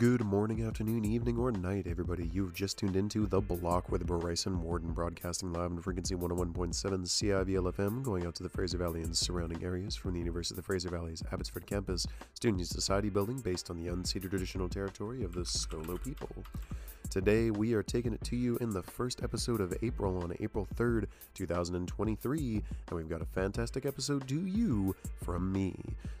Good morning, afternoon, evening, or night, everybody. You've just tuned into The Block with Bryson Worden, broadcasting live on frequency 101.7 CIVLFM, going out to the Fraser Valley and surrounding areas from the University of the Fraser Valley's Abbotsford Campus Student Society building based on the unceded traditional territory of the Stolo people. Today, we are taking it to you in the first episode of April on April 3rd, 2023, and we've got a fantastic episode to you from me.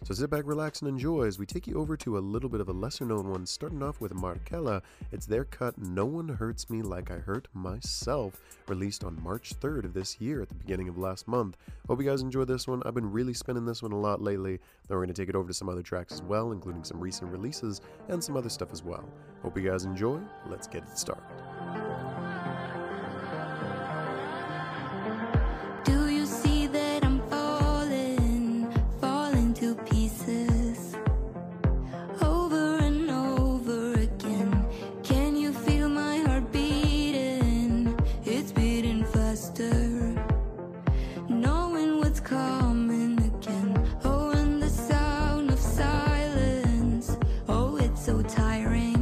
So sit back, relax, and enjoy as we take you over to a little bit of a lesser-known one, starting off with Markella. It's their cut, No One Hurts Me Like I Hurt Myself, released on March 3rd of this year at the beginning of last month. Hope you guys enjoy this one. I've been really spinning this one a lot lately. Then we're going to take it over to some other tracks as well, including some recent releases and some other stuff as well. Hope you guys enjoy. Let's get it started. Do you see that I'm falling to pieces over and over again? Can you feel my heart beating? It's beating faster, knowing what's coming again. Oh, and the sound of silence, oh, it's so tiring.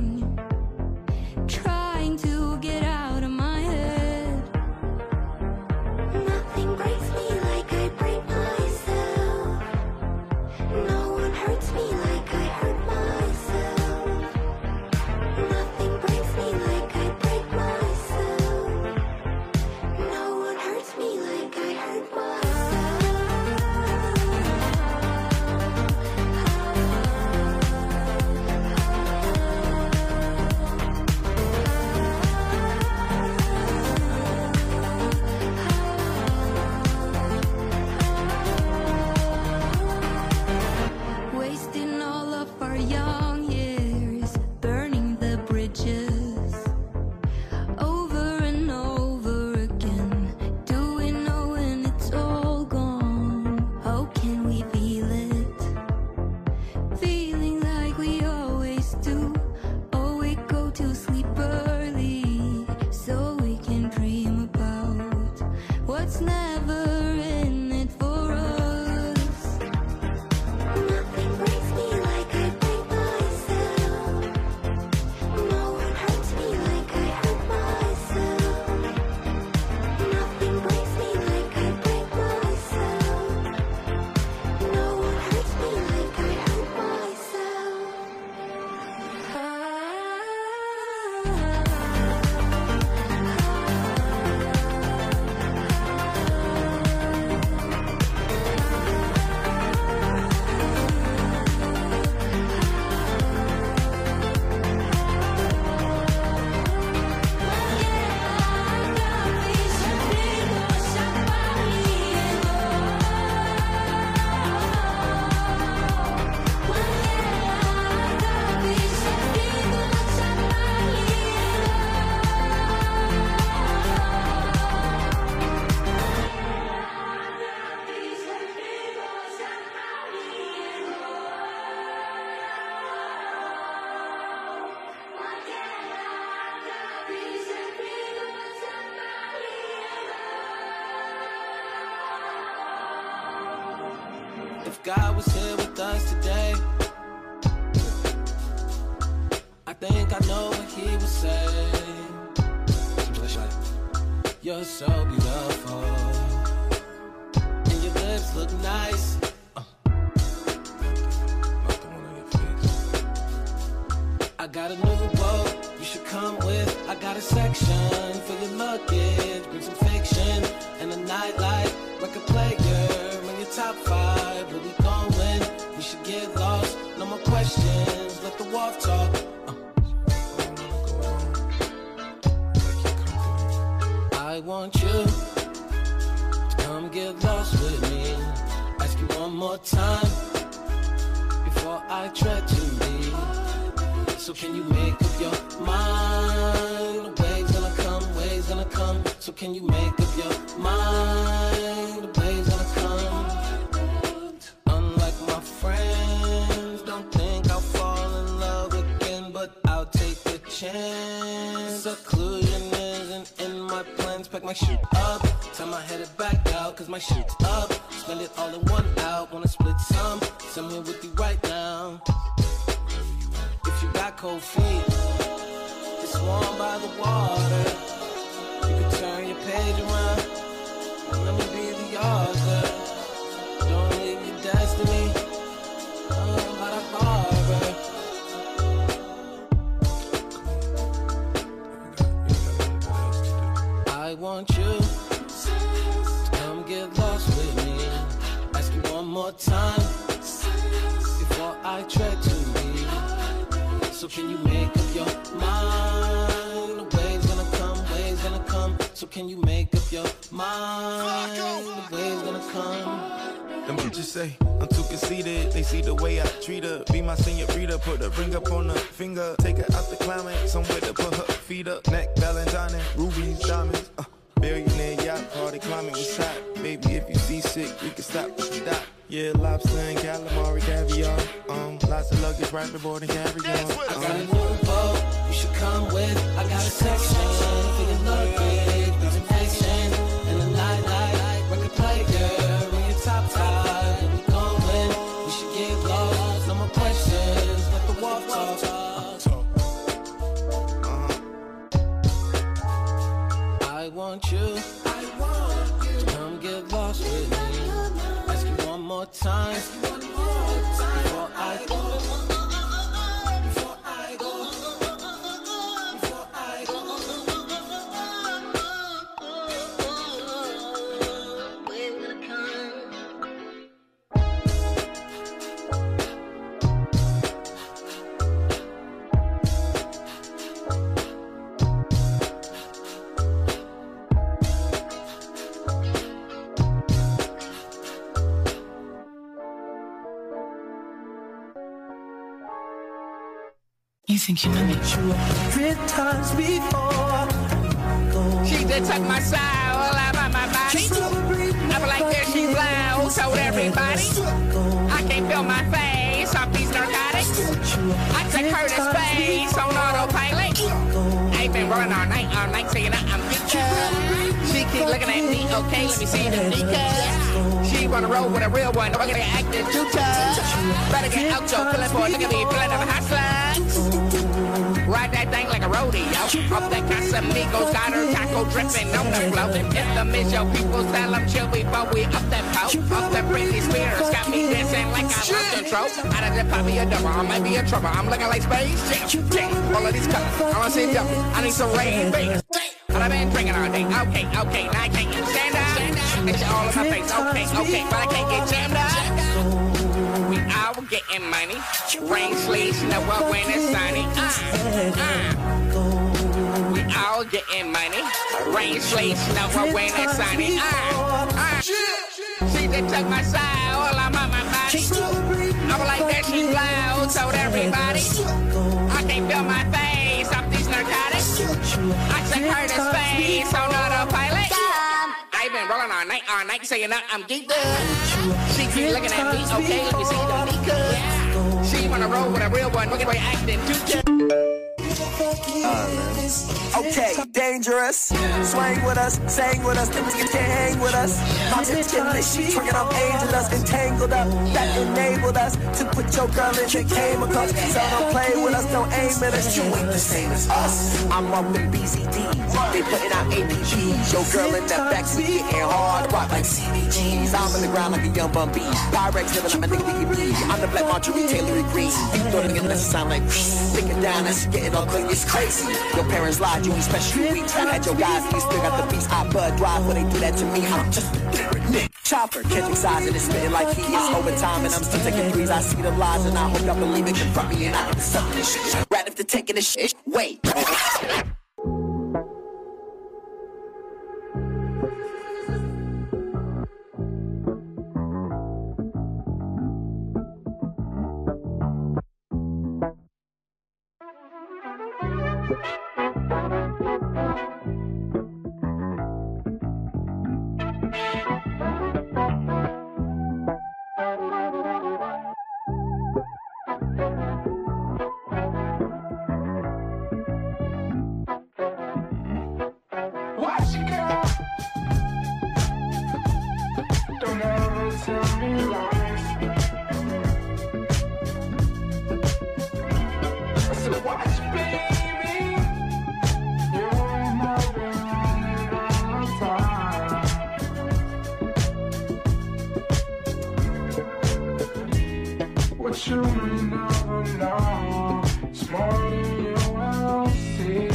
If God was here with us today, I think I know what he would say. You're so beautiful, and your lips look nice. I got a new boat you should come with. I got a section for your luggage. Bring some fiction and a nightlight, record player. Top five, where we going? We should get lost. No more questions. Let the WHARF talk. I want you to come get lost with me. Ask you one more time before I try to leave. So can you make up your mind? The waves gonna come, waves gonna come. So can you make up your mind? The waves gonna come. Friends, don't think I'll fall in love again, but I'll take a chance. Seclusion isn't in my plans. Pack my shit up, tell my head it back out, cause my shit's up. Spend it all in one out, wanna split some. Tell me with you right now. If you got cold cold feet. It's warm by the water. You can turn your page around. Let me be the author. Don't leave your destiny. I'm by the harbor. I want you to come get lost with me. Ask you one more time before I try to leave. So can you make up your mind? The wave's gonna come, wave's gonna come. So can you make up your mind? The wave's gonna come. Them bitches say I'm too conceited. They see the way I treat her. Be my señorita. Put a ring up on her finger. Take her out the climate. Somewhere to put her feet up, neck, valentine, rubies, diamonds, billionaire yacht, party climbing, what's hot? Baby, if you seasick, we can stop, stop. Yeah, lobster and calamari, caviar, lots of luggage, right before the carry on. I got a new boat, you should come with. I got a section for your love rig, there's an action, and a night light, rock a play girl, when you're top tied, and we gon' win, we should get lost, no more questions, let the WHARF TALK. I want you to come get lost with me. Ask you one more time before I go. Before I go. Before I think you know me. 3 times before. She did took my side all out of my body. I'm like there she loud, told everybody. I can't feel my face off these narcotics. I took her to space on autopilot. Ain't been running all night, singing out I'm good. She keep looking at me, okay, let me see the nigga. She wanna roll with a real one, no, I'm gonna act the tutor. Better get out your feeling boy, look at me, feeling on a hot slide. Ride that thing like a rodeo. Up that Casamigos, got her taco dripping on the floor. If the miss your people, tell them chill before we up that boat. Up that Britney Spears, got me dancing like I lost control. Out of that poppy a double, I might be in trouble. I'm looking like space jam, jam. All of these colors, I don't see double. I need some rain, baby. I've been drinking all day. Okay, okay, now I can't stand up. It's all in my face. Okay, okay, but I can't get jammed up. We all getting money, rain, sleeves, you know what, when it's sunny, We all getting money, rain, sleeves, you know what, when it's sunny, She just took my side, all I'm on my body, I'm like that she loud, told everybody, I can't feel my face off these narcotics, I took her to space on autopilot. I've been rolling all night, saying that I'm geeked up. She keep looking at me, okay, let me see the Nika. She wanna roll with a real one, looking at her acting too. Okay, dangerous. Swing with us, sang with us, things can hang with us. My tips can they sheet, tricking up angels, us entangled up. That enabled us to put your girl in the game of us. So don't play with us, don't aim at us. You ain't the same as us. I'm up with BCDs, they putting out APGs. Your girl in that backseat, getting hard rock like CDGs. I'm in the ground like a young bumpy. Pyrex living like a nigga B. I'm the black macho retailer green. You throw the nigga sound like stick it down and she getting all clean. It's crazy. Your parents lied, you ain't special. We try at your guys, we still got the beats. I bud drive when they do that to me. I'm just a different Nick Chopper. Kendrick size and it's spitting like he is overtime. And I'm still taking threes. I see the lies and I hope y'all believe it. Confront me and I am something this shit. Right after taking this shit. Wait. But you may never know. It's more than you will see.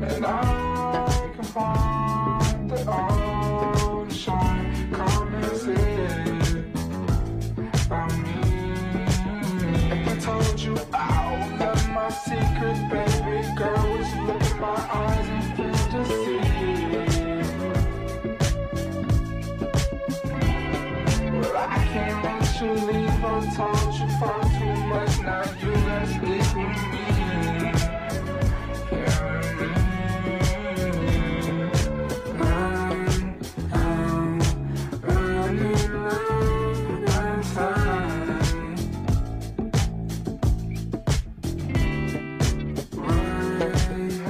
And I can find the ocean. Come and see by me. If I told you all of my secrets, baby girl, just look in my eyes and feel the sea. Can't let you leave, I told you far too much, now you gotta stick with me. I'm running out of time. Running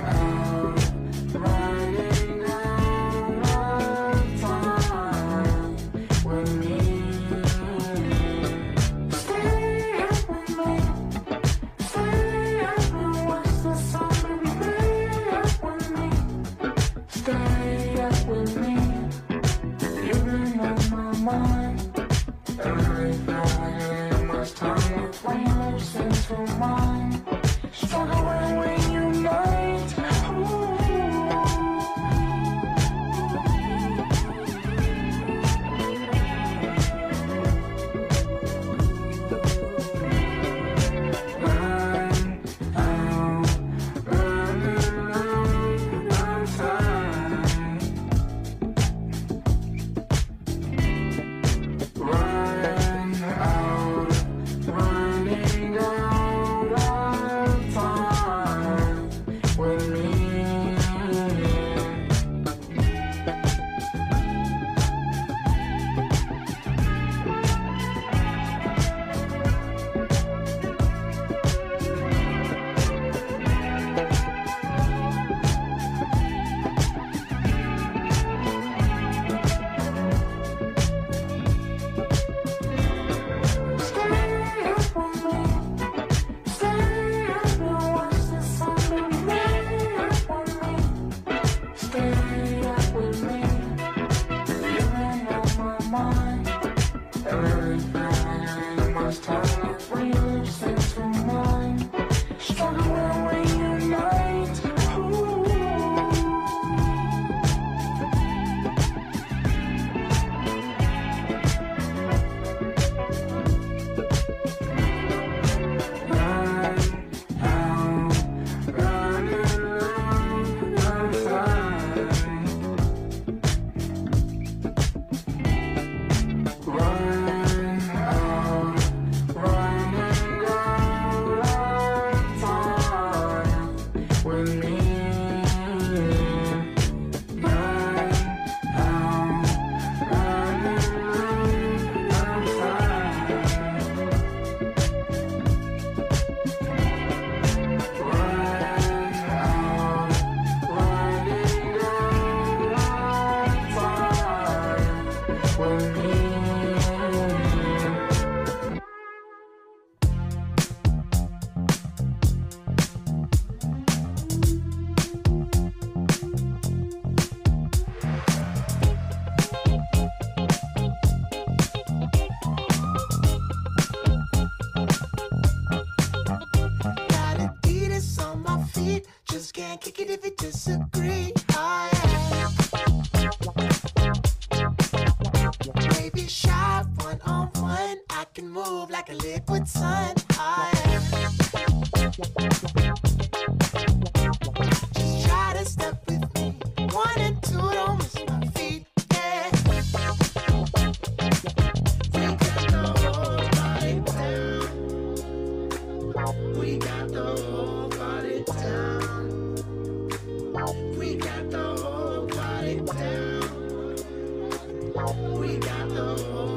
out of time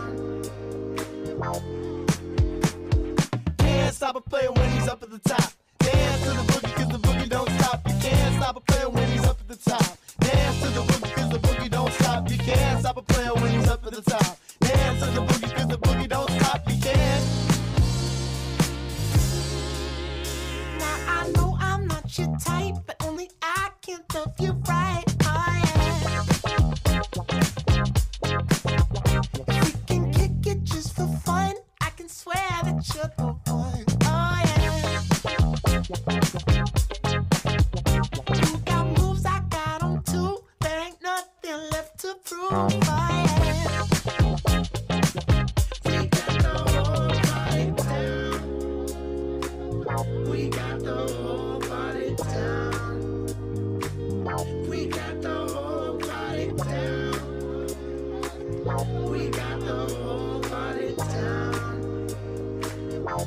with me. to prove I am. We got the whole body down. We got the whole body down. We got the whole body down. We got the whole body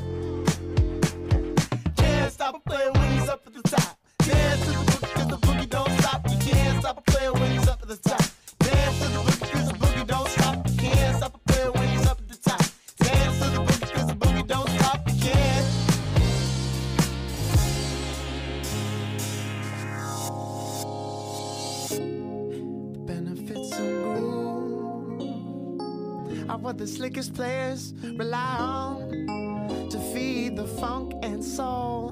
down. Can't stop a player when he's up at the top. Dance to the boogie 'cause the boogie don't stop. You can't stop a player when he's up at the top. Dance to the boogie 'cause the boogie don't stop. You can't stop a player when he's up at the top. Dance to the boogie 'cause the boogie don't stop. You can't. Benefits and groove are what the slickest players rely on to feed the funk and soul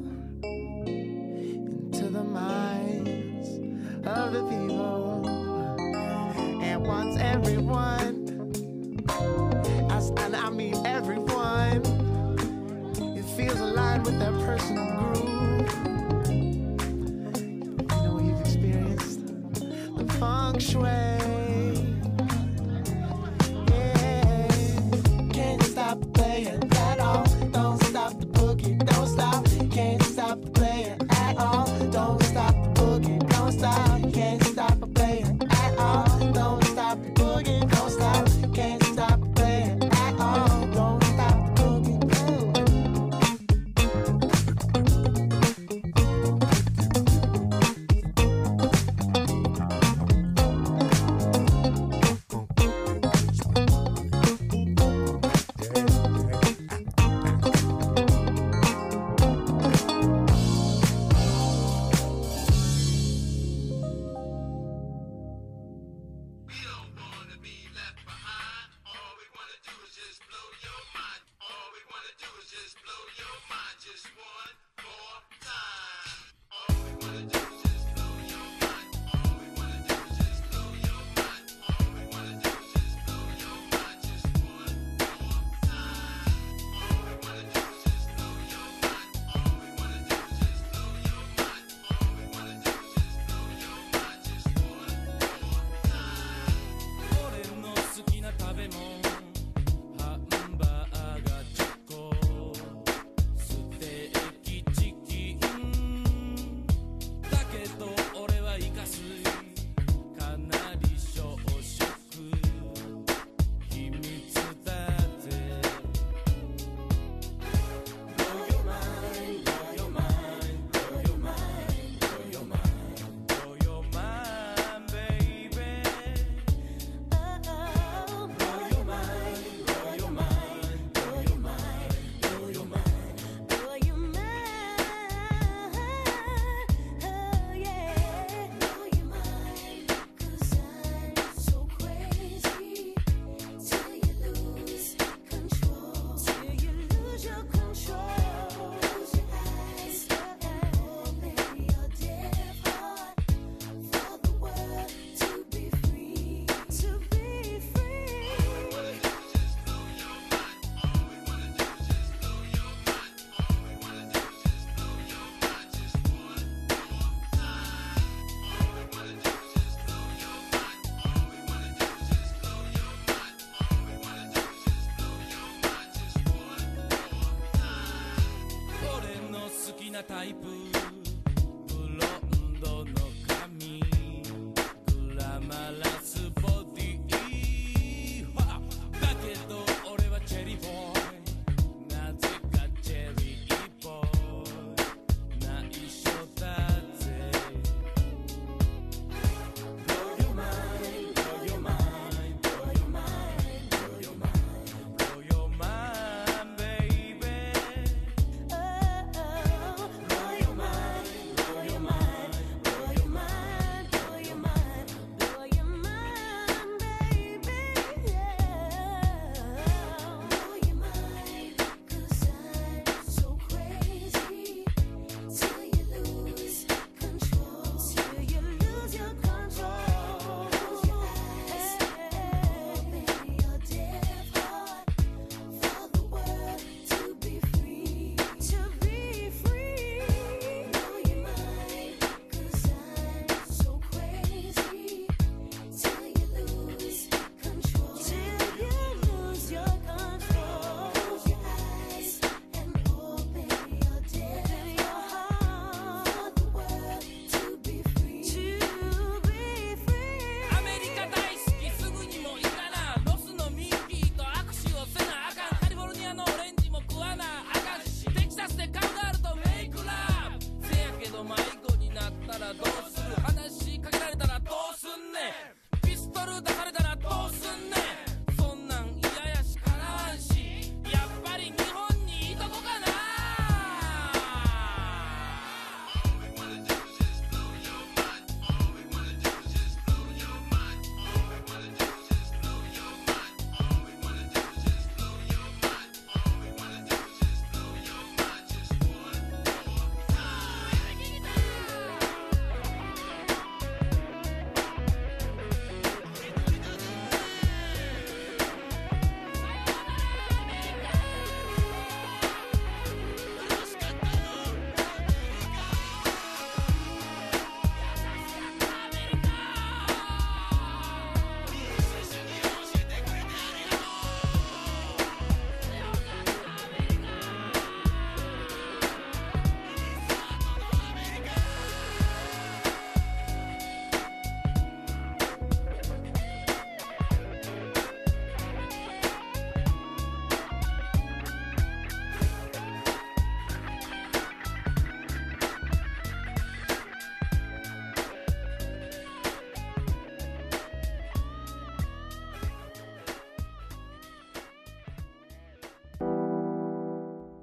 the minds of the people. And once everyone, I mean everyone, it feels aligned with their personal groove. You know you've experienced the feng shui. Yeah. Can't stop playing at all. Don't stop the boogie, don't stop. Can't stop playing at all. Don't stop the boogie, don't stop. Can't stop playing at all. Don't stop the boogie, don't stop. Can't stop playing at all. Don't stop the boogie, no.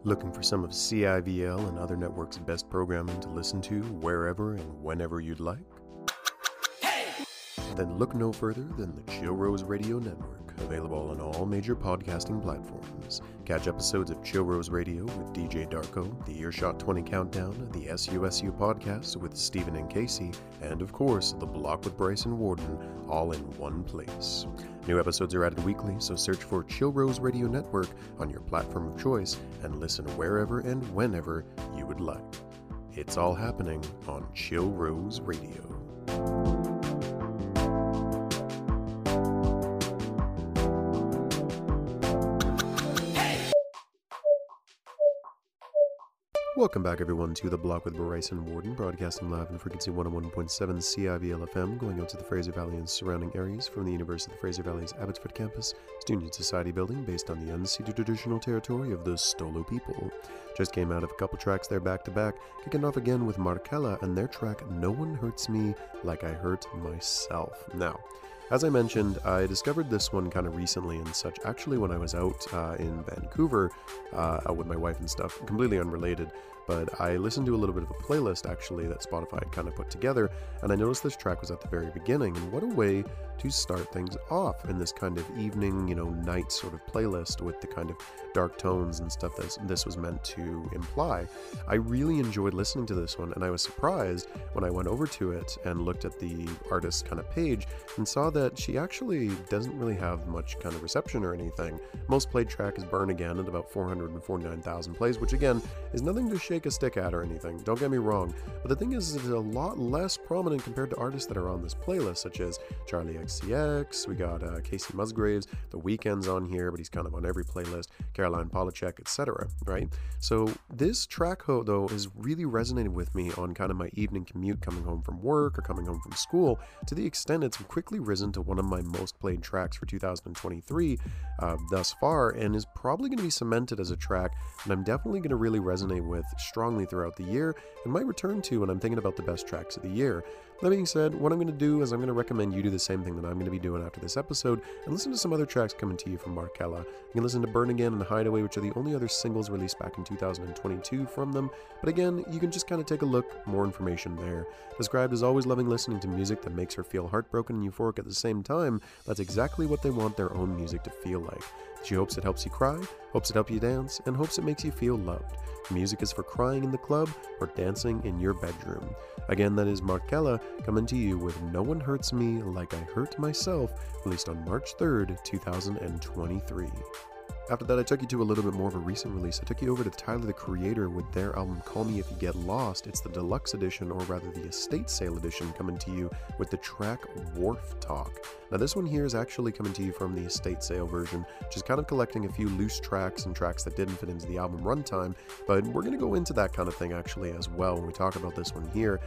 Looking for some of CIVL and other networks' best programming to listen to wherever and whenever you'd like? Hey! Then look no further than the Chill Rose Radio Network, available on all major podcasting platforms. Catch episodes of Chill Rose Radio with DJ Darko, the Earshot 20 Countdown, the SUSU Podcast with Stephen and Casey, and of course, The Block with Bryson Worden, all in one place. New episodes are added weekly, so search for Chill Rose Radio Network on your platform of choice and listen wherever and whenever you would like. It's all happening on Chill Rose Radio. Hey! Welcome back, everyone, to The Block with Bryson Worden, broadcasting live on frequency 101.7 CIVLFM, going out to the Fraser Valley and surrounding areas from the University of the Fraser Valley's Abbotsford Campus, Student Society building based on the unceded traditional territory of the Stolo people. Just came out of a couple tracks there back to back, kicking off again with Markella and their track No One Hurts Me Like I Hurt Myself. Now, as I mentioned, I discovered this one kind of recently and such, actually when I was out in Vancouver with my wife and stuff, completely unrelated, but I listened to a little bit of a playlist actually that Spotify had kind of put together, and I noticed this track was at the very beginning, and what a way to start things off in this kind of evening, you know, night sort of playlist with the kind of dark tones and stuff that this was meant to imply. I really enjoyed listening to this one, and I was surprised when I went over to it and looked at the artist's kind of page and saw that she actually doesn't really have much kind of reception or anything. Most played track is Burn Again at about 449,000 plays, which again is nothing to shake a stick at or anything, don't get me wrong, but the thing is it's a lot less prominent compared to artists that are on this playlist, such as Charlie XCX, we got Casey Musgraves, The Weeknd's on here, but he's kind of on every playlist, Caroline Polachek, etc., right? So this track, though, has really resonated with me on kind of my evening commute coming home from work or coming home from school, to the extent it's quickly risen to one of my most played tracks for 2023 thus far, and is probably going to be cemented as a track that I'm definitely going to really resonate with strongly throughout the year and might return to when I'm thinking about the best tracks of the year. That being said, what I'm going to do is I'm going to recommend you do the same thing that I'm going to be doing after this episode and listen to some other tracks coming to you from Markella. You can listen to Burn Again and Hideaway, which are the only other singles released back in 2022 from them, but again, you can just kind of take a look, more information there. Described as always loving listening to music that makes her feel heartbroken and euphoric at the same time, that's exactly what they want their own music to feel like. She hopes it helps you cry, hopes it helps you dance, and hopes it makes you feel loved. Music is for crying in the club or dancing in your bedroom. Again, that is Markella coming to you with No One Hurts Me Like I Hurt Myself, released on March 3rd, 2023. After that, I took you to a little bit more of a recent release. I took you over to Tyler, the Creator, with their album Call Me If You Get Lost. It's the deluxe edition, or rather the estate sale edition, coming to you with the track WHARF TALK. Now this one here is actually coming to you from the estate sale version, which is kind of collecting a few loose tracks and tracks that didn't fit into the album runtime, but we're going to go into that kind of thing actually as well when we talk about this one here.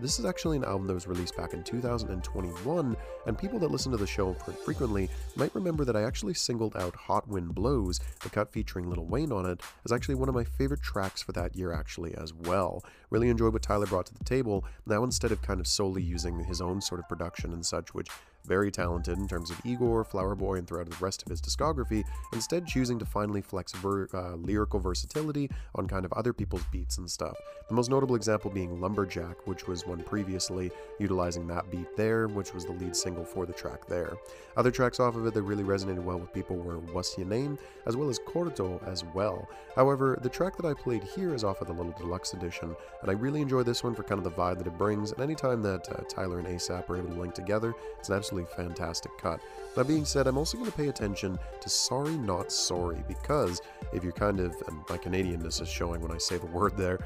This is actually an album that was released back in 2021, and people that listen to the show frequently might remember that I actually singled out Hot Wind Blows, the cut featuring Lil Wayne on it, is actually one of my favorite tracks for that year actually as well. Really enjoyed what Tyler brought to the table, now instead of kind of solely using his own sort of production and such, which very talented in terms of Igor, Flower Boy, and throughout the rest of his discography, instead choosing to finally flex lyrical versatility on kind of other people's beats and stuff. The most notable example being Lumberjack, which was one previously utilizing that beat there, which was the lead single for the track there. Other tracks off of it that really resonated well with people were What's Your Name, as well as Corto as well. However, the track that I played here is off of the little deluxe edition, and I really enjoy this one for kind of the vibe that it brings, and anytime that Tyler and ASAP are able to link together, it's an absolutely fantastic cut. That being said, I'm also going to pay attention to Sorry Not Sorry, because if you're kind of, and my Canadianness is showing when I say the word there,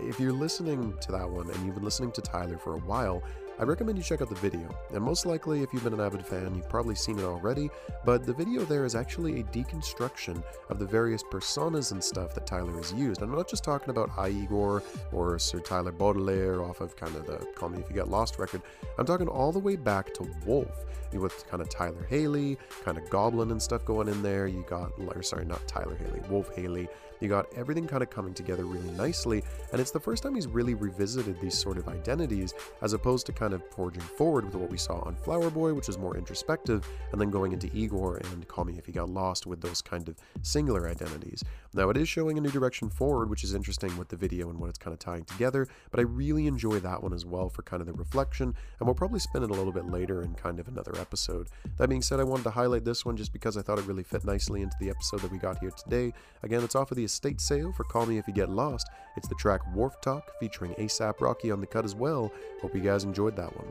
if you're listening to that one and you've been listening to Tyler for a while, I recommend you check out the video, and most likely if you've been an avid fan, you've probably seen it already, but the video there is actually a deconstruction of the various personas and stuff that Tyler has used. I'm not just talking about I, Igor or Sir Tyler Baudelaire off of kind of the Call Me If You Get Lost record. I'm talking all the way back to Wolf, with kind of Tyler Haley, kind of Goblin and stuff going in there. You got, or sorry, not Tyler Haley, Wolf Haley. You got everything kind of coming together really nicely, and it's the first time he's really revisited these sort of identities as opposed to kind kind of forging forward with what we saw on Flower Boy, which was more introspective, and then going into Igor and Call Me If You Got Lost with those kind of singular identities. Now, it is showing a new direction forward, which is interesting with the video and what it's kind of tying together, but I really enjoy that one as well for kind of the reflection, and we'll probably spin it a little bit later in kind of another episode. That being said, I wanted to highlight this one just because I thought it really fit nicely into the episode that we got here today. Again, it's off of the estate sale for Call Me If You Get Lost. It's the track WHARF TALK featuring ASAP Rocky on the cut as well. Hope you guys enjoyed that one.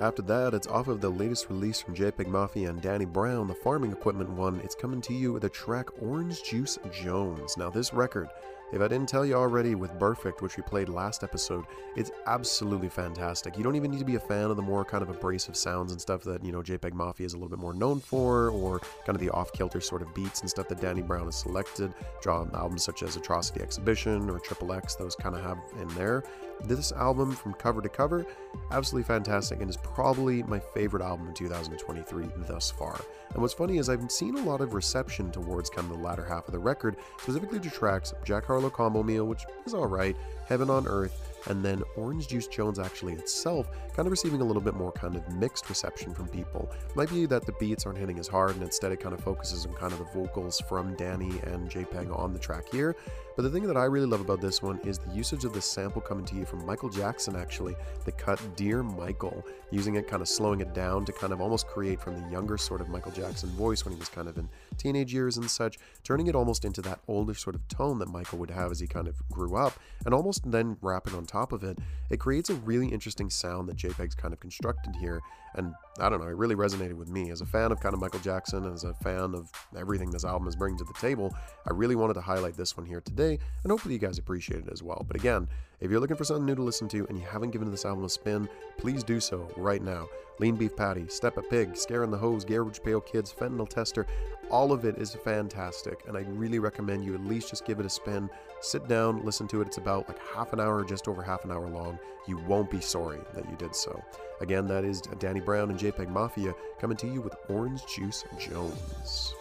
After that, it's off of the latest release from JPEGMAFIA and Danny Brown, the farming equipment one. It's coming to you with the track Orange Juice Jones. Now this record, if I didn't tell you already, with Perfect, which we played last episode, it's absolutely fantastic. You don't even need to be a fan of the more kind of abrasive sounds and stuff that, you know, JPEGMAFIA is a little bit more known for, or kind of the off-kilter sort of beats and stuff that Danny Brown has selected. Draw on albums such as Atrocity Exhibition or Triple X, those kind of have in there. This album, from cover to cover, absolutely fantastic, and is probably my favorite album in 2023 thus far. And what's funny is I've seen a lot of reception towards kind of the latter half of the record, specifically to tracks Jack Harlow Combo Meal, which is alright, Heaven on Earth, and then Orange Juice Jones actually itself kind of receiving a little bit more kind of mixed reception from people. Might be that the beats aren't hitting as hard, and instead it kind of focuses on kind of the vocals from Danny and JPEG on the track here. But the thing that I really love about this one is the usage of this sample coming to you from Michael Jackson, actually, the cut Dear Michael, using it, kind of slowing it down to kind of almost create from the younger sort of Michael Jackson voice when he was kind of in teenage years and such, turning it almost into that older sort of tone that Michael would have as he kind of grew up, and almost then rapping on top of it. It creates a really interesting sound that JPEG's kind of constructed here, and I don't know, it really resonated with me. As a fan of kind of Michael Jackson, as a fan of everything this album is bringing to the table, I really wanted to highlight this one here today, and hopefully you guys appreciate it as well. But again, if you're looking for something new to listen to and you haven't given this album a spin, please do so right now. Lean Beef Patty, Step a Pig, Scaring the Hose, Garbage Pail Kids, Fentanyl Tester, all of it is fantastic, and I really recommend you at least just give it a spin. Sit down, listen to it. It's about like half an hour, just over half an hour long. You won't be sorry that you did so. Again, that is Danny Brown and JPEGMAFIA coming to you with Orange Juice Jones.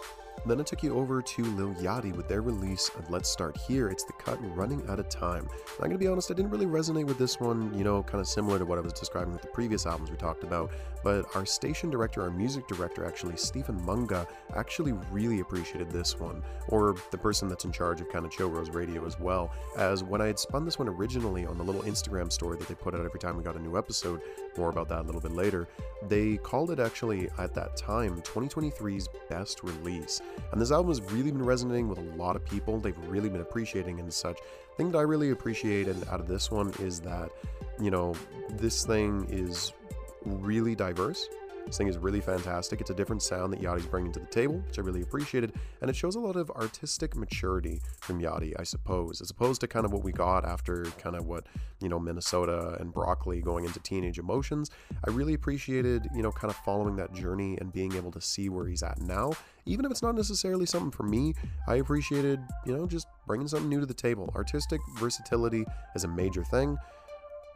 Then I took you over to Lil Yachty with their release of Let's Start Here. It's the cut Running Out of Time. I'm going to be honest, I didn't really resonate with this one, you know, kind of similar to what I was describing with the previous albums we talked about, but our station director, our music director actually, Stephen Munga, actually really appreciated this one, or the person that's in charge of kind of Chill Rose Radio as well, as when I had spun this one originally on the little Instagram story that they put out every time we got a new episode, more about that a little bit later, they called it actually at that time 2023's best release. And this album has really been resonating with a lot of people. They've really been appreciating and such. The thing that I really appreciated out of this one is that, you know, this thing is really diverse. This thing is really fantastic. It's a different sound that Yachty's bringing to the table, which I really appreciated, and it shows a lot of artistic maturity from Yachty, I suppose, as opposed to kind of what we got after kind of what, you know, Minnesota and Broccoli going into Teenage Emotions. I really appreciated, you know, kind of following that journey and being able to see where he's at now. Even if it's not necessarily something for me, I appreciated, you know, just bringing something new to the table. Artistic versatility is a major thing.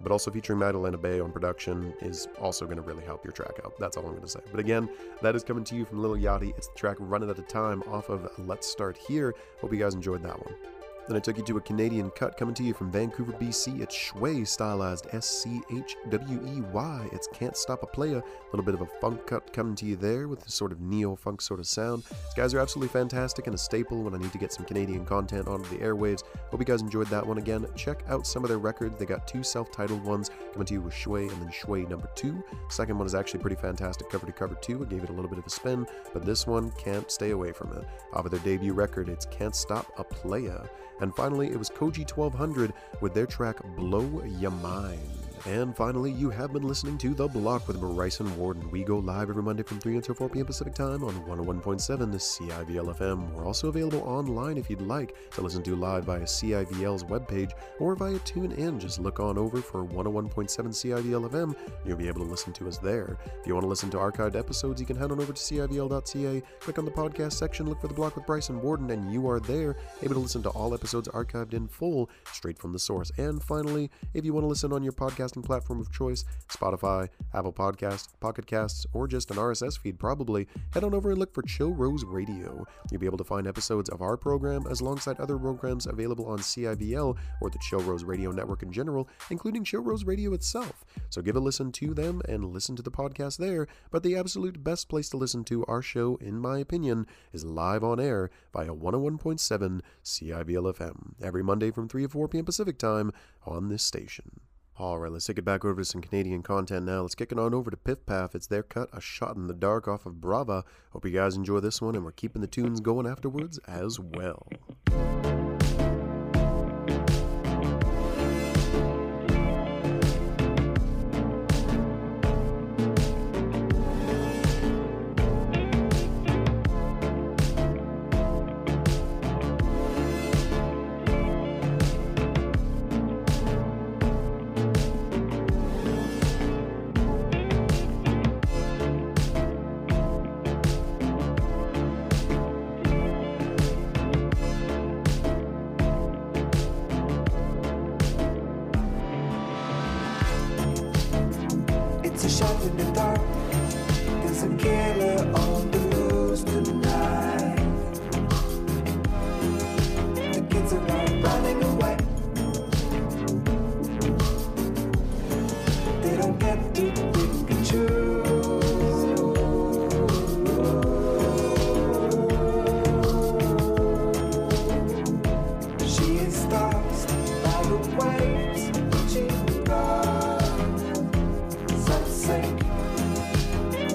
But also featuring Magdalena Bay on production is also going to really help your track out. That's all I'm going to say. But again, that is coming to you from Lil Yachty. It's the track Run It At A Time off of Let's Start Here. Hope you guys enjoyed that one. Then I took you to a Canadian cut coming to you from Vancouver, BC. It's Shway, stylized SCHWEY. It's Can't Stop a Player. A little bit of a funk cut coming to you there with this sort of neo-funk sort of sound. These guys are absolutely fantastic and a staple when I need to get some Canadian content onto the airwaves. Hope you guys enjoyed that one again. Check out some of their records. They got two self-titled ones coming to you with Shway and then Shway number 2. Second one is actually pretty fantastic cover to cover too. I gave it a little bit of a spin, but this one can't stay away from it. Off of their debut record, it's Can't Stop a Player. And finally, it was Koji 1200 with their track Blow Ya Mind. And finally, you have been listening to The Block with Bryson Worden. We go live every Monday from 3 until 4 p.m. Pacific Time on 101.7 CIVLFM. We're also available online if you'd like to listen to live via CIVL's webpage or via TuneIn. Just look on over for 101.7 CIVLFM. You'll be able to listen to us there. If you want to listen to archived episodes, you can head on over to CIVL.ca, click on the podcast section, look for The Block with Bryson Worden, and you are there, able to listen to all episodes archived in full, straight from the source. And finally, if you want to listen on your podcast podcasting platform of choice, Spotify, Apple Podcasts, Pocket Casts, or just an RSS feed probably, head on over and look for Chill Rose Radio. You'll be able to find episodes of our program as alongside other programs available on CIVL or the Chillrose Radio Network in general, including Chillrose Radio itself. So give a listen to them and listen to the podcast there, but the absolute best place to listen to our show, in my opinion, is live on air via 101.7 CIVLFM every Monday from 3 to 4 p.m. Pacific time on this station. Alright, let's take it back over to some Canadian content now. Let's kick it on over to Pif Paf. It's their cut, A Shot in the Dark off of Brava. Hope you guys enjoy this one, and we're keeping the tunes going afterwards as well.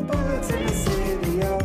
Birds in the city.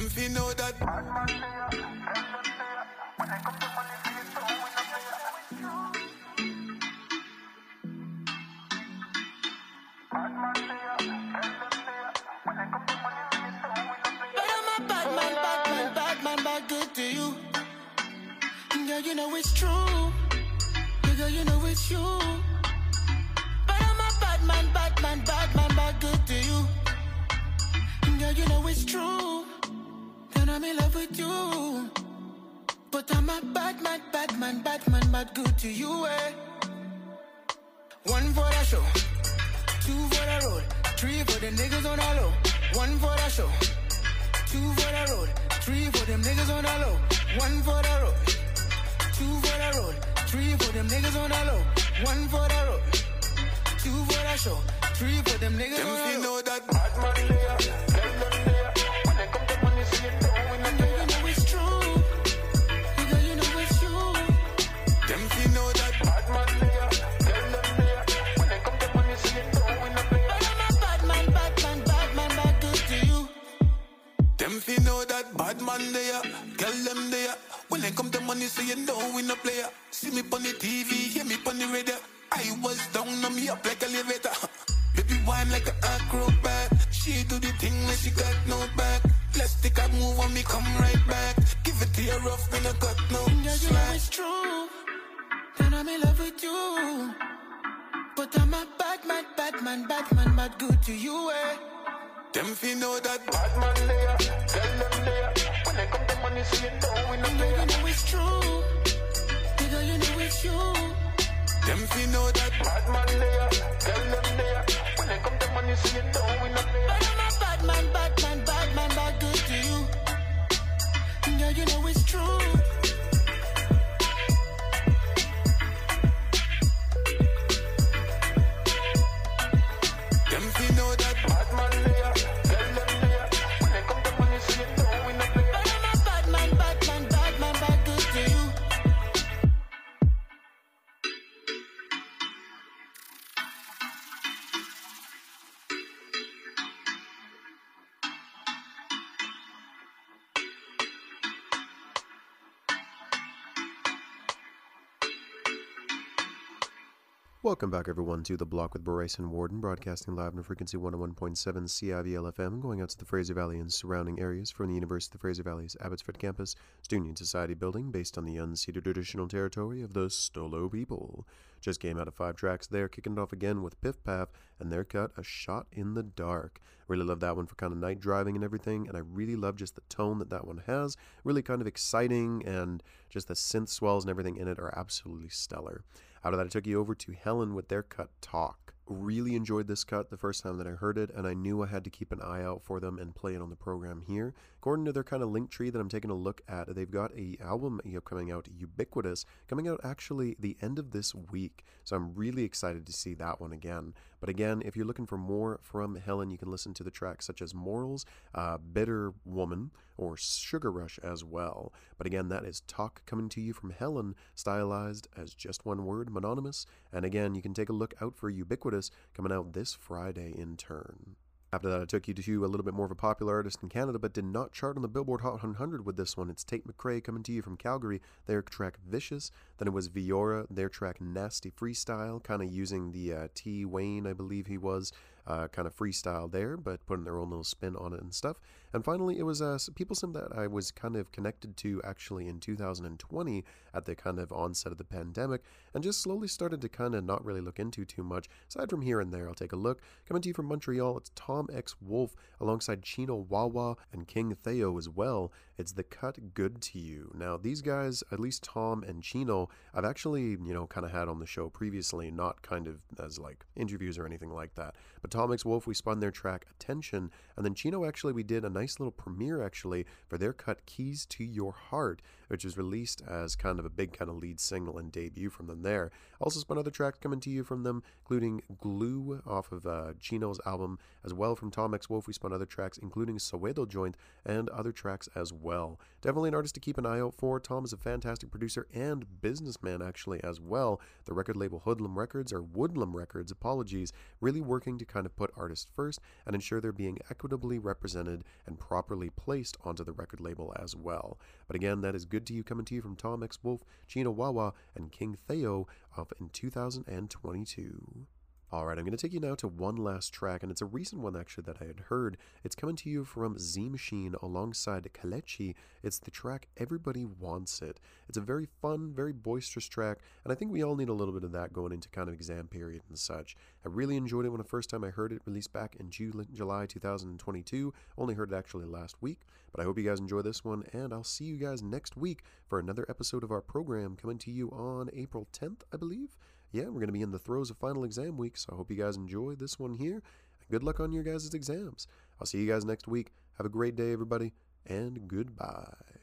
Them fi know that. You know it's true, nigga, you know it's you. But I'm a bad man, bad man, bad man, bad good to you. Nigga, you know it's true, then I'm in love with you. But I'm a bad man, bad man, bad man, bad good to you, eh. One for the show, two for the road, three for them niggas on the low. One for the show, two for the road, three for them niggas on the low. One for the road, two for the road, three for them niggas on the low. One for the road, two for the show, three for them niggas them on the low. You know that bad money there, them there. When they come to money, see it going in there. You know it's true, nigga, you know it's you. Them you know that bad money there, them there. When they come to money, see it going in there. But I'm a bad man, bad man, bad man, bad good to you. Them you know that bad man there, girl them there. When I come to money, so you know we no player. See me on the TV, hear me on the radio. I was down, now me up like elevator. Baby, why I'm like an acrobat. She do the thing when she got no back. Let's take a move on me, come right back. Give it to your rough, when I got no slack. You know it's true, then I'm in love with you. But I'm a bad man, bad man, bad man, bad good to you, eh. Them fi know that bad man there, tell them there. When I come to money, see it down in the player. You know it's true, nigga, you know it's you. Them fi know that bad man there, tell them there. When I come to money, see it down in the player. But I'm a bad man, bad man, bad man, bad good to you. Nigga, you know it's true. Them fi know that bad man there, tell them there. When I come to money, see it down in the player. Welcome back, everyone, to The Block with Bryson Worden, broadcasting live on frequency 101.7 CIVLFM, going out to the Fraser Valley and surrounding areas from the University of the Fraser Valley's Abbotsford Campus Student Society building, based on the unceded traditional territory of the Stolo people. Just came out of 5 tracks there, kicking it off again with Pif Paf and their cut, A Shot in the Dark. Really love that one for kind of night driving and everything, and I really love just the tone that that one has. Really kind of exciting, and just the synth swells and everything in it are absolutely stellar. Out of that, I took you over to Helen with their cut, Talk. Really enjoyed this cut the first time that I heard it, and I knew I had to keep an eye out for them and play it on the program here. According to their kind of link tree that I'm taking a look at, they've got an album coming out, Ubiquitous, coming out actually the end of this week, so I'm really excited to see that one again. But again, if you're looking for more from Helen, you can listen to the tracks such as Morals, Bitter Woman, or Sugar Rush as well. But again, that is Talk, coming to you from Helen, stylized as just one word, mononymous. And again, you can take a look out for Ubiquitous, coming out this Friday in turn. After that, I took you to a little bit more of a popular artist in Canada, but did not chart on the Billboard Hot 100 with this one. It's Tate McRae, coming to you from Calgary, their track Vicious. Then it was Viora, their track Nasty Freestyle, kind of using the T. Wayne, I believe he was, kind of freestyle there, but putting their own little spin on it and stuff. And finally, it was people that I was kind of connected to actually in 2020 at the kind of onset of the pandemic, and just slowly started to kind of not really look into too much. Aside from here and there, I'll take a look. Coming to you from Montreal, it's Tomxwolfe alongside Chino Wawa and King Theo as well. It's the cut, Good to You. Now, these guys, at least Tom and Chino, I've actually, you know, kind of had on the show previously, not kind of as like interviews or anything like that. But Tomxwolfe, we spun their track Attention, and then Chino, actually, we did a nice little premiere actually for their cut Keys to Your Heart. which was released as kind of a big kind of lead single and debut from them there. Also spun other tracks coming to you from them, including Glue off of Chino's album, as well from Tomxwolfe. We spun other tracks, including Soweto Joint and other tracks as well. Definitely an artist to keep an eye out for. Tom is a fantastic producer and businessman, actually, as well. The record label Hoodlum Records, or Woodlum Records, apologies, really working to kind of put artists first and ensure they're being equitably represented and properly placed onto the record label as well. But again, that is Good To You coming to you from Tomxwolfe, Chino Wawa, and King Theo of in 2022. Alright, I'm going to take you now to one last track, and it's a recent one actually that I had heard. It's coming to you from Z Machine alongside Kalechi. It's the track Everybody Wants It. It's a very fun, very boisterous track, and I think we all need a little bit of that going into kind of exam period and such. I really enjoyed it when the first time I heard it, released back in July 2022. Only heard it actually last week, but I hope you guys enjoy this one, and I'll see you guys next week for another episode of our program coming to you on April 10th, I believe. Yeah, we're going to be in the throes of final exam week, so I hope you guys enjoy this one here. Good luck on your guys' exams. I'll see you guys next week. Have a great day, everybody, and goodbye.